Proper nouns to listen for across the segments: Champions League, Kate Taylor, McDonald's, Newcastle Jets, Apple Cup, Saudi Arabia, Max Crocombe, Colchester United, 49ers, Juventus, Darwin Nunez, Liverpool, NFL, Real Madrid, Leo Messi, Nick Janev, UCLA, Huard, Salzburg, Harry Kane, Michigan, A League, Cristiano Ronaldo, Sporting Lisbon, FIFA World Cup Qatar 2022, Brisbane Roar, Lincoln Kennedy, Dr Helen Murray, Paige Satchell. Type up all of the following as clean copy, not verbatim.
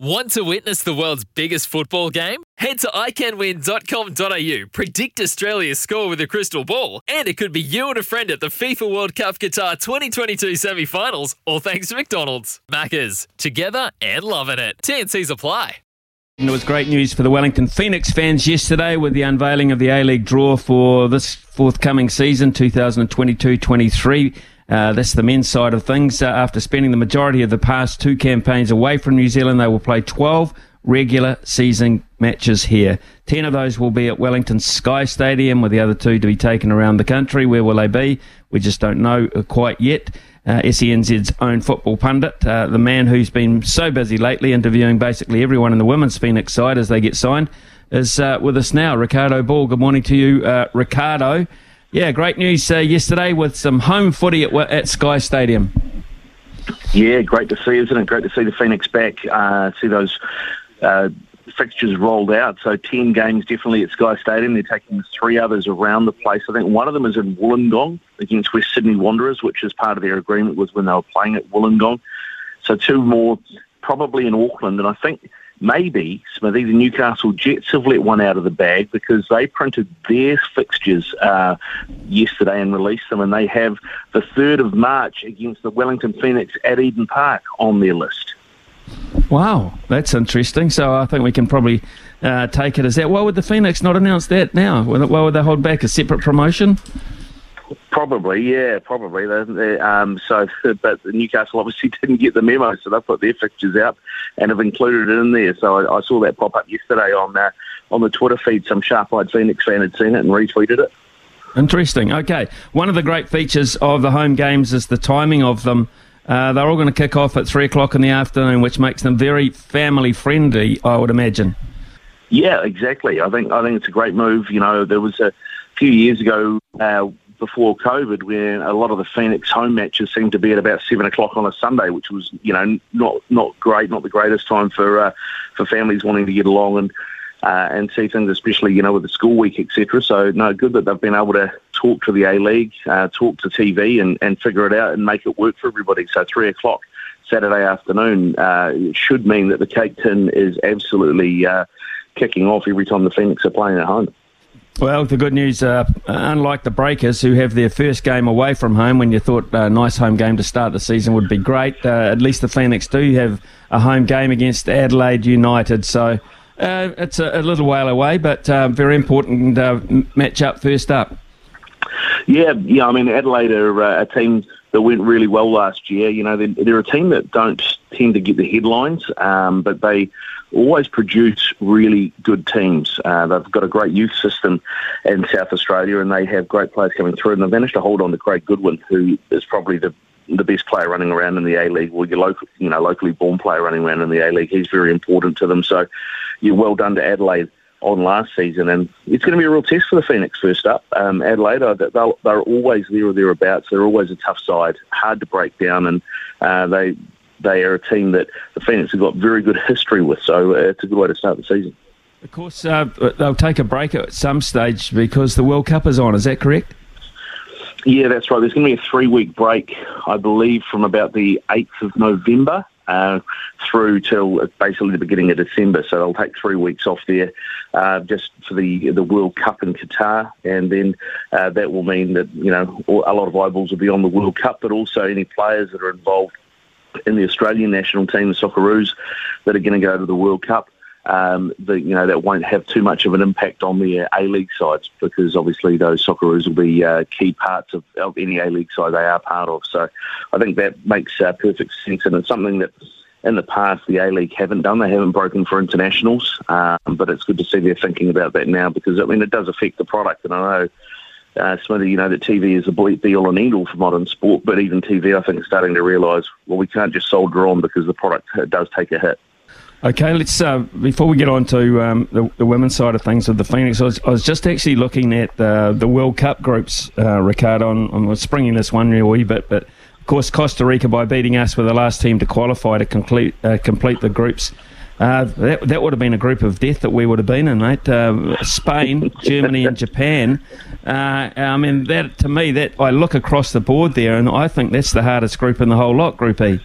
Want to witness the world's biggest football game? Head to iCanWin.com.au, predict Australia's score with a crystal ball, and it could be you and a friend at the FIFA World Cup Qatar 2022 semi-finals, all thanks to McDonald's. Maccas, together and loving it. TNCs apply. It was great news for the Wellington Phoenix fans yesterday with the unveiling of the A League draw for this forthcoming season, 2022-23. That's the men's side of things. After spending the majority of the past two campaigns away from New Zealand, they will play 12 regular season matches here. 10 of those will be at Wellington Sky Stadium, with the other two to be taken around the country. Where will they be? We just don't know quite yet. SENZ's own football pundit, the man who's been so busy lately interviewing basically everyone in the women's Phoenix side as they get signed, is with us now. Ricardo Ball, good morning to you, Ricardo. Yeah, great news yesterday with some home footy at Sky Stadium. Yeah, great to see, isn't it? Great to see the Phoenix back, see those fixtures rolled out. So 10 games definitely at Sky Stadium. They're taking 3 others around the place. I think one of them is in Wollongong against West Sydney Wanderers, which is part of their agreement was when they were playing at Wollongong. So 2 more probably in Auckland. And I think maybe, Smithy, the Newcastle Jets have let one out of the bag because they printed their fixtures yesterday and released them, and they have the 3rd of March against the Wellington Phoenix at Eden Park on their list. Wow, that's interesting. So I think we can probably take it as that. Why would the Phoenix not announce that now? Why would they hold back a separate promotion? Probably. But Newcastle obviously didn't get the memo, so they put their fixtures out and have included it in there. So I saw that pop up yesterday on the Twitter feed. Some sharp-eyed Phoenix fan had seen it and retweeted it. Interesting. Okay. One of the great features of the home games is the timing of them. They're all going to kick off at 3 o'clock in the afternoon, which makes them very family-friendly, I would imagine. Yeah, exactly. I think it's a great move. You know, there was a few years ago before COVID, where a lot of the Phoenix home matches seemed to be at about 7 o'clock on a Sunday, which was, you know, not great, not the greatest time for families wanting to get along and see things, especially, you know, with the school week, etc. So, no, good that they've been able to talk to the A League, talk to TV, and figure it out and make it work for everybody. So, 3 o'clock Saturday afternoon should mean that the cake tin is absolutely kicking off every time the Phoenix are playing at home. Well, the good news, unlike the Breakers, who have their first game away from home, when you thought a nice home game to start the season would be great, at least the Phoenix do have a home game against Adelaide United. So it's a little while away, but very important match-up first up. Yeah, I mean, Adelaide are a team that went really well last year. You know, they're a team that don't tend to get the headlines, but they always produce really good teams. They've got a great youth system in South Australia, and they have great players coming through, and they've managed to hold on to Craig Goodwin, who is probably the best player running around in the A-League, or your locally born player running around in the A-League. He's very important to them, so you're well done to Adelaide on last season, and it's going to be a real test for the Phoenix first up. Adelaide, they're always there or thereabouts. They're always a tough side, hard to break down, and They are a team that the Phoenix have got very good history with, so it's a good way to start the season. Of course, they'll take a break at some stage because the World Cup is on, is that correct? Yeah, that's right. There's going to be a 3-week break, I believe, from about the 8th of November through till basically the beginning of December, so they'll take 3 weeks off there just for the World Cup in Qatar, and then that will mean that, you know, a lot of eyeballs will be on the World Cup, but also any players that are involved in the Australian national team, the Socceroos, that are going to go to the World Cup, that won't have too much of an impact on the A-League sides, because obviously those Socceroos will be key parts of any A-League side they are part of. So I think that makes perfect sense, and it's something that in the past the A-League haven't done. They haven't broken for internationals, but it's good to see they're thinking about that now, because, I mean, it does affect the product, and I know Smithy, you know, that TV is the be-all and end-all for modern sport, but even TV, I think, is starting to realise, well, we can't just soldier on because the product does take a hit. Okay, let's before we get on to the women's side of things with the Phoenix, I was just actually looking at the World Cup groups, Ricardo, and I was springing this one real wee bit, but Of course, Costa Rica, by beating us, were the last team to qualify to complete the groups. That would have been a group of death that we would have been in, mate. Spain, Germany and Japan. I mean, that to me, that I look across the board there, and I think that's the hardest group in the whole lot, Group E.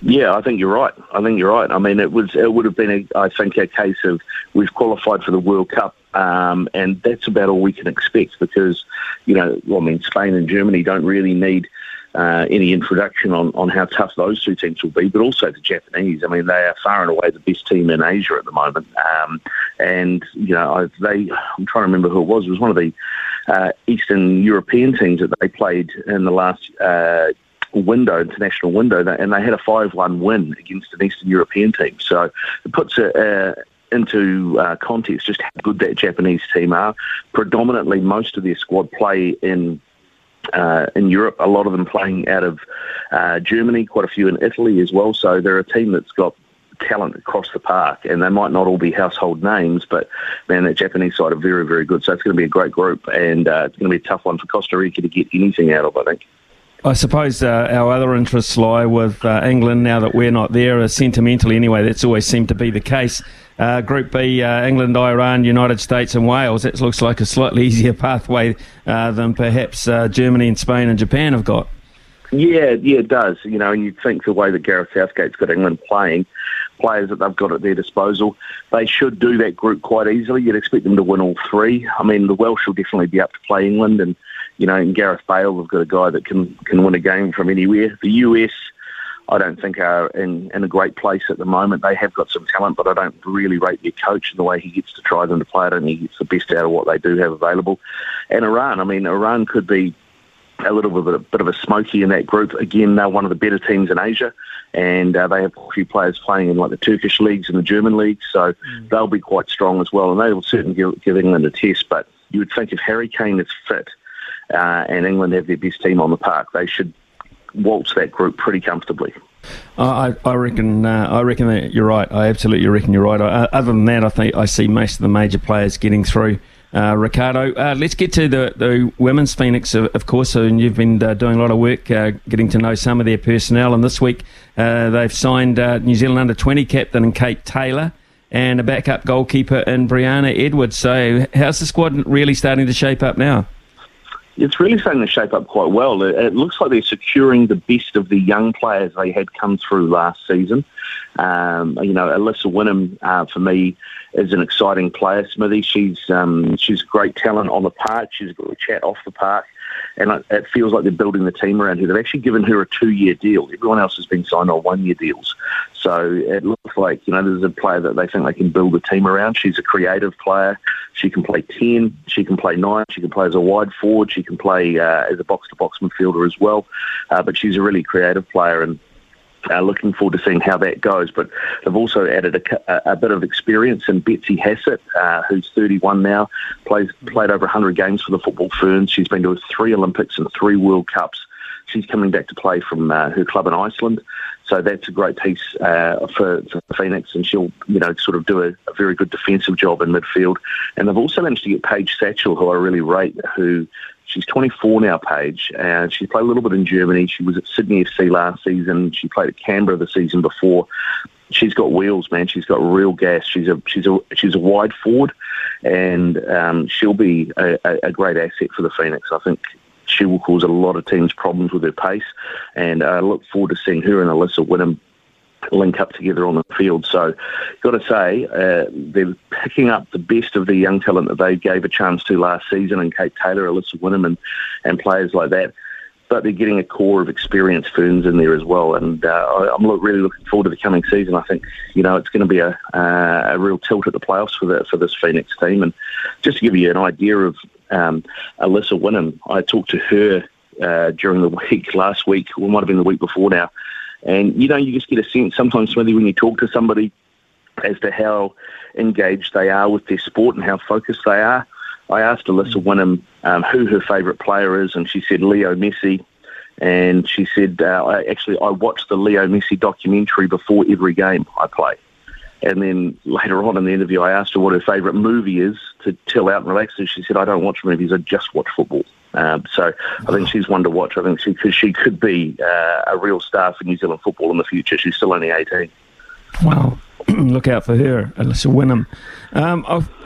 Yeah, I think you're right. I mean, it would have been, I think, a case of we've qualified for the World Cup, and that's about all we can expect because, you know, well, I mean, Spain and Germany don't really need any introduction on how tough those two teams will be, but also the Japanese. I mean, they are far and away the best team in Asia at the moment. And, you know, I'm trying to remember who it was one of the Eastern European teams that they played in the last international window, and they had a 5-1 win against an Eastern European team. So it puts into context just how good that Japanese team are. Predominantly, most of their squad play in Europe, a lot of them playing out of Germany, quite a few in Italy as well. So they're a team that's got talent across the park, and they might not all be household names, but man, that Japanese side are very, very good. So it's going to be a great group, and it's going to be a tough one for Costa Rica to get anything out of, I think. I suppose our other interests lie with England now that we're not there, sentimentally anyway. That's always seemed to be the case. Group B, England, Iran, United States and Wales. That looks like a slightly easier pathway than perhaps Germany and Spain and Japan have got. Yeah, it does. You know, and you'd think the way that Gareth Southgate's got England playing, players that they've got at their disposal, they should do that group quite easily. You'd expect them to win all three. I mean, the Welsh will definitely be up to play England, and you know, in Gareth Bale, we've got a guy that can win a game from anywhere. The US, I don't think, are in a great place at the moment. They have got some talent, but I don't really rate their coach and the way he gets to try them to play. I don't think he gets the best out of what they do have available. And Iran, I mean, Iran could be a bit of a smoky in that group. Again, they're one of the better teams in Asia, and they have a few players playing in like the Turkish leagues and the German leagues, so they'll be quite strong as well, and they will certainly give England a test. But you would think if Harry Kane is fit, and England have their best team on the park, they should waltz that group pretty comfortably. I reckon that you're right. I absolutely reckon you're right. Other than that, I think I see most of the major players getting through. Ricardo, let's get to the women's Phoenix, of course, and you've been doing a lot of work getting to know some of their personnel, and this week they've signed New Zealand under-20 captain Kate Taylor and a backup goalkeeper in Brianna Edwards. So how's the squad really starting to shape up now? It's really starting to shape up quite well. It looks like they're securing the best of the young players they had come through last season. You know, Alyssa Winham, for me, is an exciting player, Smithy. She's great talent on the park. She's got a chat off the park. And it feels like they're building the team around her. They've actually given her a 2-year deal. Everyone else has been signed on 1-year deals. So it looks like, you know, there's a player that they think they can build the team around. She's a creative player. She can play 10. She can play 9. She can play as a wide forward. She can play as a box-to-box midfielder as well. But she's a really creative player, and looking forward to seeing how that goes. But they've also added a bit of experience in Betsy Hassett, who's 31 now, played over 100 games for the Football Ferns. She's been to 3 Olympics and 3 World Cups. She's coming back to play from her club in Iceland. So that's a great piece for Phoenix, and she'll, you know, sort of do a very good defensive job in midfield. And they've also managed to get Paige Satchell, who I really rate, who... She's 24 now, Paige, and she played a little bit in Germany. She was at Sydney FC last season. She played at Canberra the season before. She's got wheels, man. She's got real gas. She's a wide forward, and she'll be a great asset for the Phoenix. I think she will cause a lot of teams problems with her pace, and I look forward to seeing her and Alyssa Winham link up together on the field. So got to say, they're picking up the best of the young talent that they gave a chance to last season, and Kate Taylor, Alyssa Winham and players like that. But they're getting a core of experienced Ferns in there as well, and I'm really looking forward to the coming season. I think, you know, it's going to be a real tilt at the playoffs for this Phoenix team. And just to give you an idea of Alyssa Winham, I talked to her during the week last week, or it might have been the week before now. And, you know, you just get a sense sometimes, Smithy, when you talk to somebody as to how engaged they are with their sport and how focused they are. I asked Alyssa Winham who her favourite player is, and she said Leo Messi. And she said, I watch the Leo Messi documentary before every game I play. And then later on in the interview, I asked her what her favourite movie is to chill out and relax. And she said, I don't watch movies, I just watch football. So I think she's one to watch. I think she could be a real star for New Zealand football in the future. She's still only 18. Wow. Look out for her, Alyssa Winham.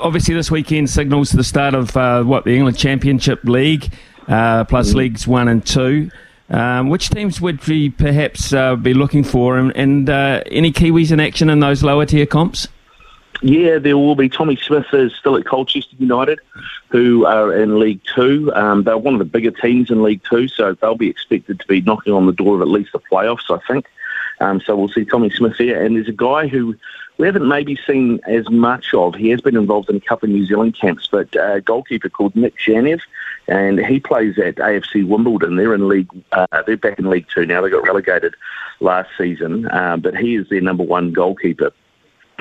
Obviously, this weekend signals the start of the England Championship League, plus Leagues 1 and 2. Which teams would we perhaps be looking for, and any Kiwis in action in those lower tier comps? Yeah, there will be. Tommy Smith is still at Colchester United, who are in League 2. They're one of the bigger teams in League 2, so they'll be expected to be knocking on the door of at least the playoffs, I think. So we'll see Tommy Smith there. And there's a guy who we haven't maybe seen as much of. He has been involved in a couple of New Zealand camps, but a goalkeeper called Nick Janev, and he plays at AFC Wimbledon. They're in League. They're back in League 2 now. They got relegated last season, but he is their number one goalkeeper.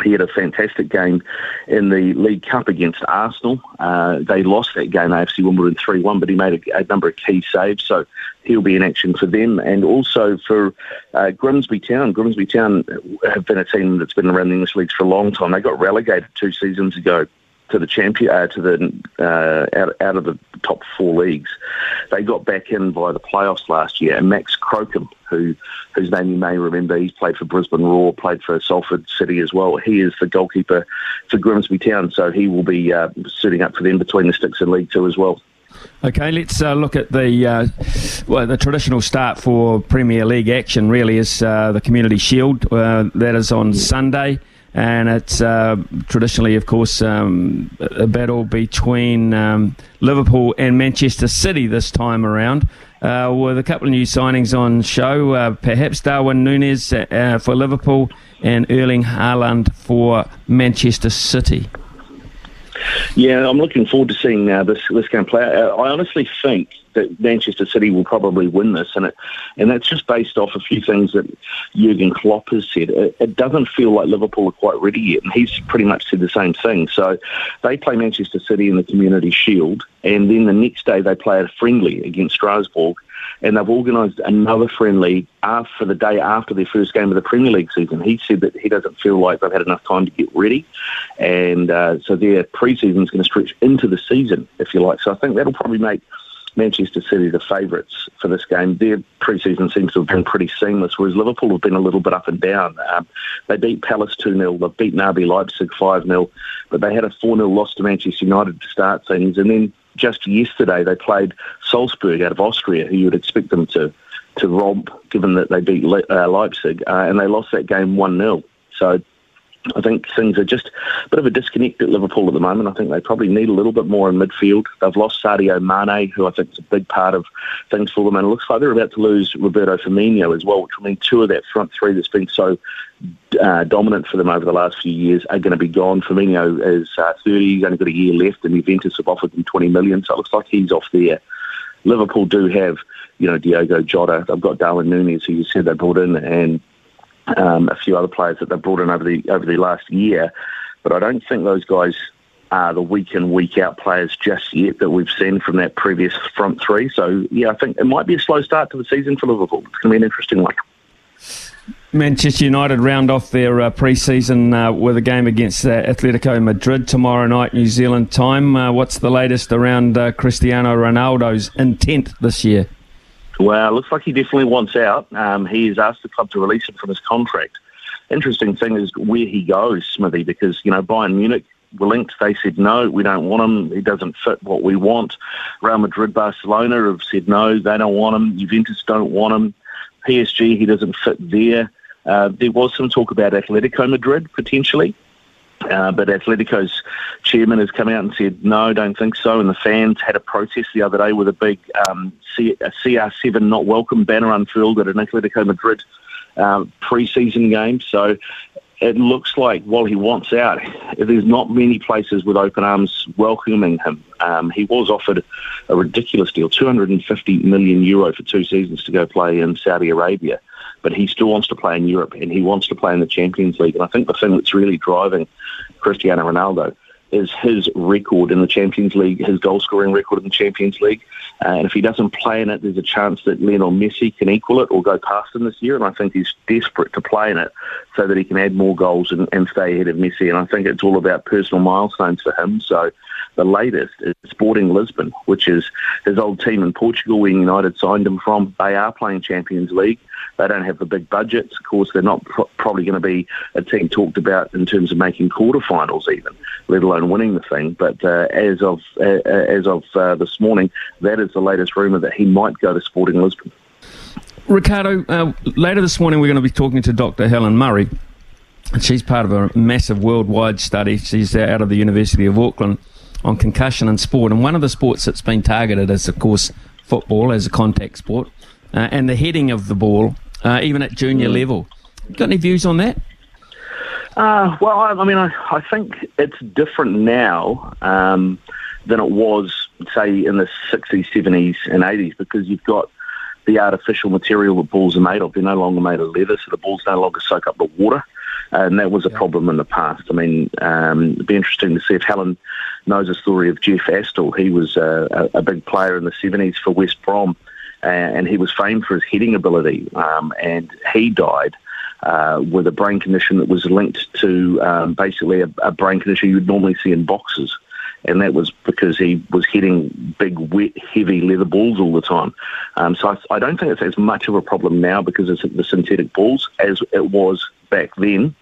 He had a fantastic game in the League Cup against Arsenal. They lost that game, AFC Wimbledon 3-1, but he made a number of key saves, so he'll be in action for them. And also for Grimsby Town. Grimsby Town have been a team that's been around the English leagues for a long time. They got relegated 2 seasons ago to the out of the top 4 leagues. They got back in by the playoffs last year, and Max Crocombe, whose name you may remember, he's played for Brisbane Roar, played for Salford City as well. He is the goalkeeper for Grimsby Town, so he will be suiting up for them between the sticks in League 2 as well. Okay, let's look at the traditional start for Premier League action. Really is the Community Shield. That is on Sunday. And it's traditionally, of course, a battle between Liverpool and Manchester City this time around, with a couple of new signings on show. Perhaps Darwin Nunez for Liverpool and Erling Haaland for Manchester City. Yeah, I'm looking forward to seeing this game play out. I honestly think that Manchester City will probably win this, and that's just based off a few things that Jurgen Klopp has said. It doesn't feel like Liverpool are quite ready yet, and he's pretty much said the same thing. So they play Manchester City in the Community Shield, and then the next day they play a friendly against Strasbourg, and they've organised another friendly for the day after their first game of the Premier League season. He said that he doesn't feel like they've had enough time to get ready, and so their pre-season is going to stretch into the season, if you like. So I think that'll probably make Manchester City the favourites for this game. Their pre-season seems to have been pretty seamless, whereas Liverpool have been a little bit up and down. They beat Palace 2-0, they've beaten RB Leipzig 5-0, but they had a 4-0 loss to Manchester United to start things. And then just yesterday they played Salzburg out of Austria, who you would expect them to rob, given that they beat Leipzig, and they lost that game 1-0. So I think things are just a bit of a disconnect at Liverpool at the moment. I think they probably need a little bit more in midfield. They've lost Sadio Mane, who I think is a big part of things for them. And it looks like they're about to lose Roberto Firmino as well, which will mean 2 of that front 3 that's been so dominant for them over the last few years are going to be gone. Firmino is 30, he's only got a year left, and Juventus have offered him 20 million, so it looks like he's off there. Liverpool do have, Diogo Jota. They've got Darwin Nunez, who you said they brought in, and a few other players that they've brought in over the last year, but I don't think those guys are the week in, week out players just yet that we've seen from that previous front 3. So yeah, I think it might be a slow start to the season for Liverpool. It's going to be an interesting one. Manchester United round off their pre-season with a game against Atletico Madrid tomorrow night, New Zealand time. What's the latest around Cristiano Ronaldo's intent this year? Well, it looks like he definitely wants out. He has asked the club to release him from his contract. Interesting thing is where he goes, Smithy, because, Bayern Munich were linked. They said, no, we don't want him. He doesn't fit what we want. Real Madrid, Barcelona have said, no, they don't want him. Juventus don't want him. PSG, he doesn't fit there. There was some talk about Atletico Madrid, potentially. But Atletico's chairman has come out and said, no, don't think so. And the fans had a protest the other day with a big CR7 not welcome banner unfurled at an Atletico Madrid pre-season game. So it looks like while he wants out, there's not many places with open arms welcoming him. He was offered a ridiculous deal, €250 million for 2 seasons to go play in Saudi Arabia. But he still wants to play in Europe, and he wants to play in the Champions League. And I think the thing that's really driving Cristiano Ronaldo is his record in the Champions League, his goal-scoring record in the Champions League. And if he doesn't play in it, there's a chance that Lionel Messi can equal it or go past him this year. And I think he's desperate to play in it so that he can add more goals and stay ahead of Messi. And I think it's all about personal milestones for him. So the latest is Sporting Lisbon, which is his old team in Portugal where United signed him from. They are playing Champions League. They don't have the big budgets. Of course, they're not probably going to be a team talked about in terms of making quarterfinals even, let alone winning the thing. But as of this morning, that is the latest rumour that he might go to Sporting Lisbon. Ricardo, later this morning we're going to be talking to Dr. Helen Murray. She's part of a massive worldwide study. She's out of the University of Auckland on concussion and sport. And one of the sports that's been targeted is, of course, football as a contact sport. And the heading of the ball, even at junior level. Got any views on that? I think it's different now than it was, say, in the 60s, 70s and 80s, because you've got the artificial material that balls are made of. They're no longer made of leather, so the balls no longer soak up the water. And that was a problem in the past. I mean, it'd be interesting to see if Helen knows the story of Jeff Astle. He was a big player in the 70s for West Brom. And he was famed for his heading ability, and he died with a brain condition that was linked to basically a brain condition you would normally see in boxers, and that was because he was heading big, wet, heavy leather balls all the time. So I don't think it's as much of a problem now because it's the synthetic balls as it was back then.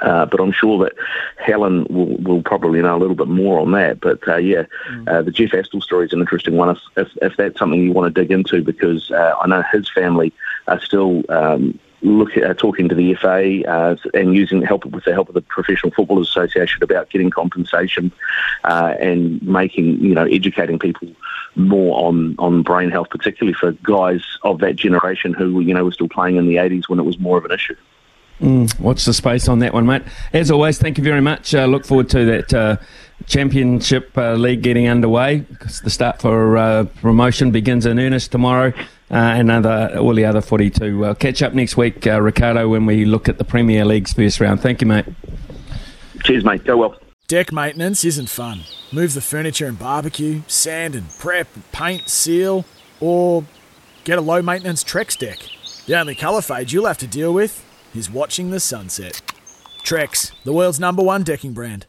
But I'm sure that Helen will probably know a little bit more on that. But, the Jeff Astle story is an interesting one if that's something you want to dig into, because I know his family are still talking to the FA and helping with the help of the Professional Footballers Association about getting compensation and making, educating people more on brain health, particularly for guys of that generation who, were still playing in the 80s when it was more of an issue. Watch the space on that one, mate. As always, thank you very much. Look forward to that Championship League getting underway, because the start for promotion begins in earnest tomorrow, and all the other 42. We'll catch up next week, Ricardo, when we look at the Premier League's first round. Thank you, mate. Cheers, mate. Go well. Deck maintenance isn't fun. Move the furniture and barbecue, sand and prep, paint, seal, or get a low-maintenance Trex deck. The only colour fade you'll have to deal with is watching the sunset. Trex, the world's number 1 decking brand.